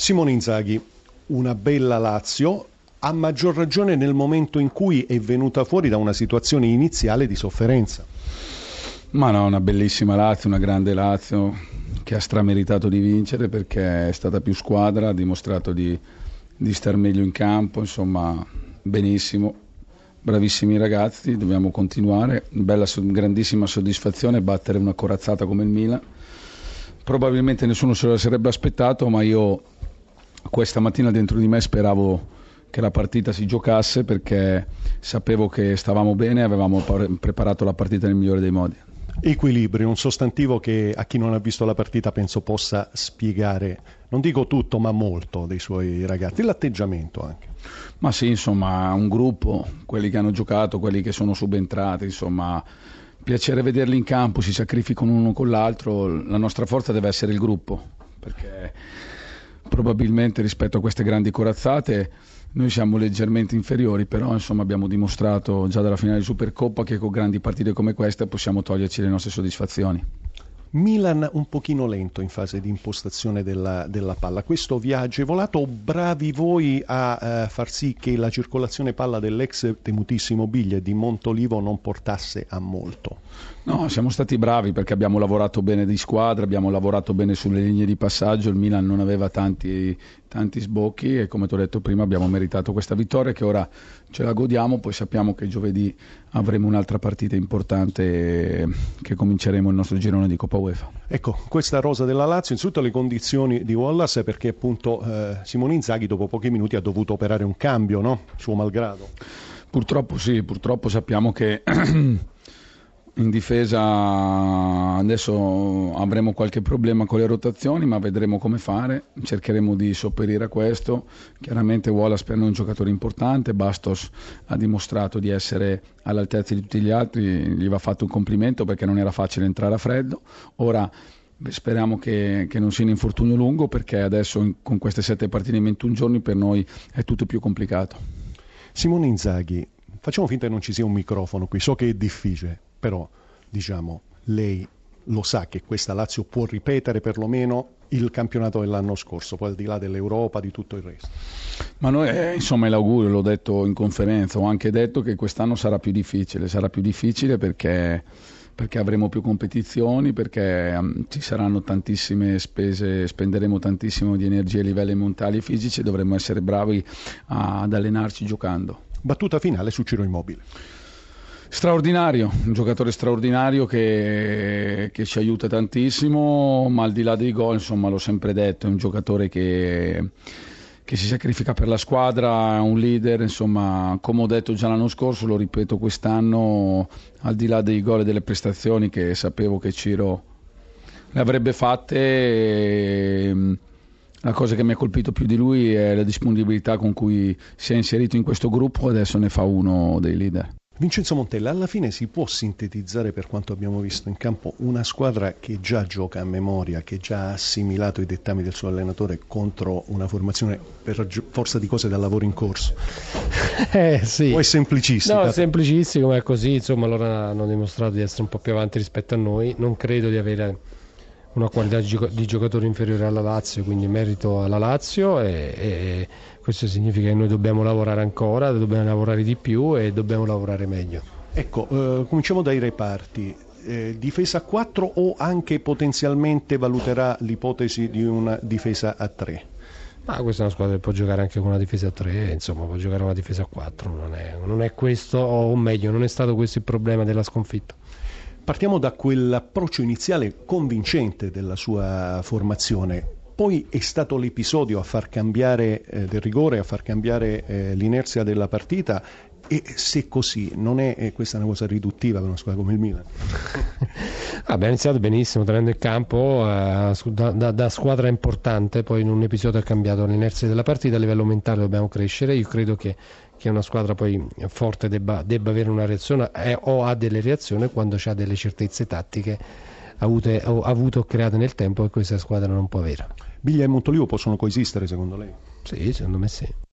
Simone Inzaghi, una bella Lazio, a maggior ragione nel momento in cui è venuta fuori da una situazione iniziale di sofferenza. Ma no, una bellissima Lazio, una grande Lazio che ha strameritato di vincere perché è stata più squadra, ha dimostrato di star meglio in campo, insomma benissimo, bravissimi ragazzi, dobbiamo continuare, bella, grandissima soddisfazione battere una corazzata come il Milan. Probabilmente nessuno se lo sarebbe aspettato, ma io questa mattina dentro di me speravo che la partita si giocasse perché sapevo che stavamo bene, avevamo preparato la partita nel migliore dei modi. Equilibrio, un sostantivo che a chi non ha visto la partita penso possa spiegare, non dico tutto ma molto, dei suoi ragazzi, l'atteggiamento anche. Ma sì, insomma, un gruppo, quelli che hanno giocato, quelli che sono subentrati, insomma, piacere vederli in campo, si sacrificano uno con l'altro, la nostra forza deve essere il gruppo, perché probabilmente rispetto a queste grandi corazzate noi siamo leggermente inferiori, però insomma abbiamo dimostrato già dalla finale di Supercoppa che con grandi partite come questa possiamo toglierci le nostre soddisfazioni. Milan un pochino lento in fase di impostazione della palla, questo vi ha agevolato o bravi voi a far sì che la circolazione palla dell'ex temutissimo Biglia di Montolivo non portasse a molto? No, siamo stati bravi perché abbiamo lavorato bene di squadra, abbiamo lavorato bene sulle linee di passaggio, il Milan non aveva tanti sbocchi e come ti ho detto prima abbiamo meritato questa vittoria che ora ce la godiamo, poi sappiamo che giovedì avremo un'altra partita importante che cominceremo il nostro girone di Coppa UEFA. Ecco, questa rosa della Lazio, innanzitutto le condizioni di Wallace perché appunto Simone Inzaghi dopo pochi minuti ha dovuto operare un cambio, no? Suo malgrado. Purtroppo sì, purtroppo sappiamo che in difesa adesso avremo qualche problema con le rotazioni, ma vedremo come fare, cercheremo di sopperire a questo. Chiaramente Wallace per noi è un giocatore importante, Bastos ha dimostrato di essere all'altezza di tutti gli altri, gli va fatto un complimento perché non era facile entrare a freddo. Ora speriamo che non sia un infortunio lungo perché adesso con queste 7 partite in 21 giorni per noi è tutto più complicato. Simone Inzaghi, facciamo finta che non ci sia un microfono qui, so che è difficile. Però, diciamo, lei lo sa che questa Lazio può ripetere perlomeno il campionato dell'anno scorso, poi al di là dell'Europa, di tutto il resto. Ma noi, insomma, è l'augurio, l'ho detto in conferenza, ho anche detto che quest'anno sarà più difficile perché avremo più competizioni, perché ci saranno tantissime spese, spenderemo tantissimo di energie a livelli mentali e fisici e dovremo essere bravi ad allenarci giocando. Battuta finale su Ciro Immobile. Straordinario, un giocatore straordinario che ci aiuta tantissimo, ma al di là dei gol, insomma, l'ho sempre detto, è un giocatore che si sacrifica per la squadra, è un leader, insomma, come ho detto già l'anno scorso, lo ripeto quest'anno, al di là dei gol e delle prestazioni che sapevo che Ciro le avrebbe fatte, la cosa che mi ha colpito più di lui è la disponibilità con cui si è inserito in questo gruppo, adesso ne fa uno dei leader. Vincenzo Montella, alla fine si può sintetizzare per quanto abbiamo visto in campo una squadra che già gioca a memoria, che già ha assimilato i dettami del suo allenatore contro una formazione per forza di cose dal lavoro in corso? Sì. O è semplicissimo? No, semplicissimo, è così, insomma loro hanno dimostrato di essere un po' più avanti rispetto a noi, non credo di avere una qualità di giocatore inferiore alla Lazio, quindi merito alla Lazio e questo significa che noi dobbiamo lavorare ancora, dobbiamo lavorare di più e dobbiamo lavorare meglio. Ecco, cominciamo dai reparti. Difesa a 4 o anche potenzialmente valuterà l'ipotesi di una difesa a 3? Ma questa è una squadra che può giocare anche con una difesa a 3, insomma può giocare una difesa a 4, non è questo, o meglio non è stato questo il problema della sconfitta. Partiamo da quell'approccio iniziale convincente della sua formazione. Poi è stato l'episodio a far cambiare del rigore, a far cambiare l'inerzia della partita e se così non è questa è una cosa riduttiva per una squadra come il Milan. Abbiamo iniziato benissimo tenendo il campo da squadra importante, poi in un episodio ha cambiato l'inerzia della partita, a livello mentale dobbiamo crescere, io credo che una squadra poi forte debba avere una reazione o ha delle reazioni quando ha delle certezze tattiche avute o create nel tempo e questa squadra non può avere. Biglia e Montolivo possono coesistere secondo lei? Sì, secondo me sì.